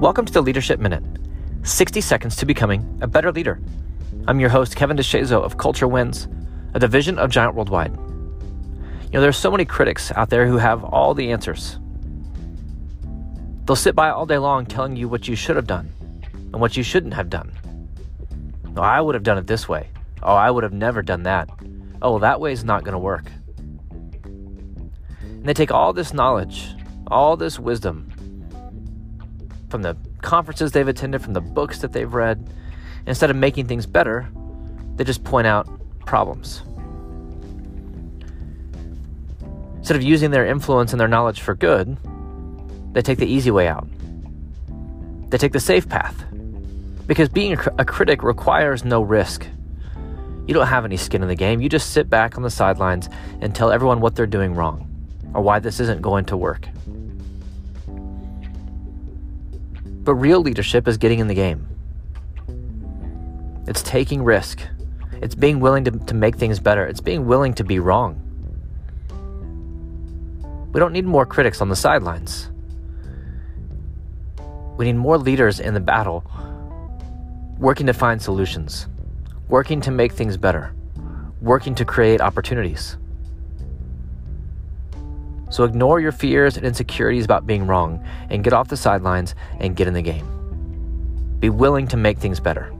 Welcome to the Leadership Minute, 60 seconds to becoming a better leader. I'm your host, Kevin DeShazo of Culture Wins, a division of Giant Worldwide. There's so many critics out there who have all the answers. They'll sit by all day long telling you what you should have done and what you shouldn't have done. Oh, I would have done it this way. Oh, I would have never done that. Oh, that way is not going to work. And they take all this knowledge, all this wisdom from the conferences they've attended, from the books that they've read. And instead of making things better, they just point out problems. Instead of using their influence and their knowledge for good, they take the easy way out. They take the safe path. Because being a critic requires no risk. You don't have any skin in the game. You just sit back on the sidelines and tell everyone what they're doing wrong or why this isn't going to work. But real leadership is getting in the game. It's taking risk. It's being willing to make things better. It's being willing to be wrong. We don't need more critics on the sidelines. We need more leaders in the battle, working to find solutions, working to make things better, working to create opportunities. So ignore your fears and insecurities about being wrong and get off the sidelines and get in the game. Be willing to make things better.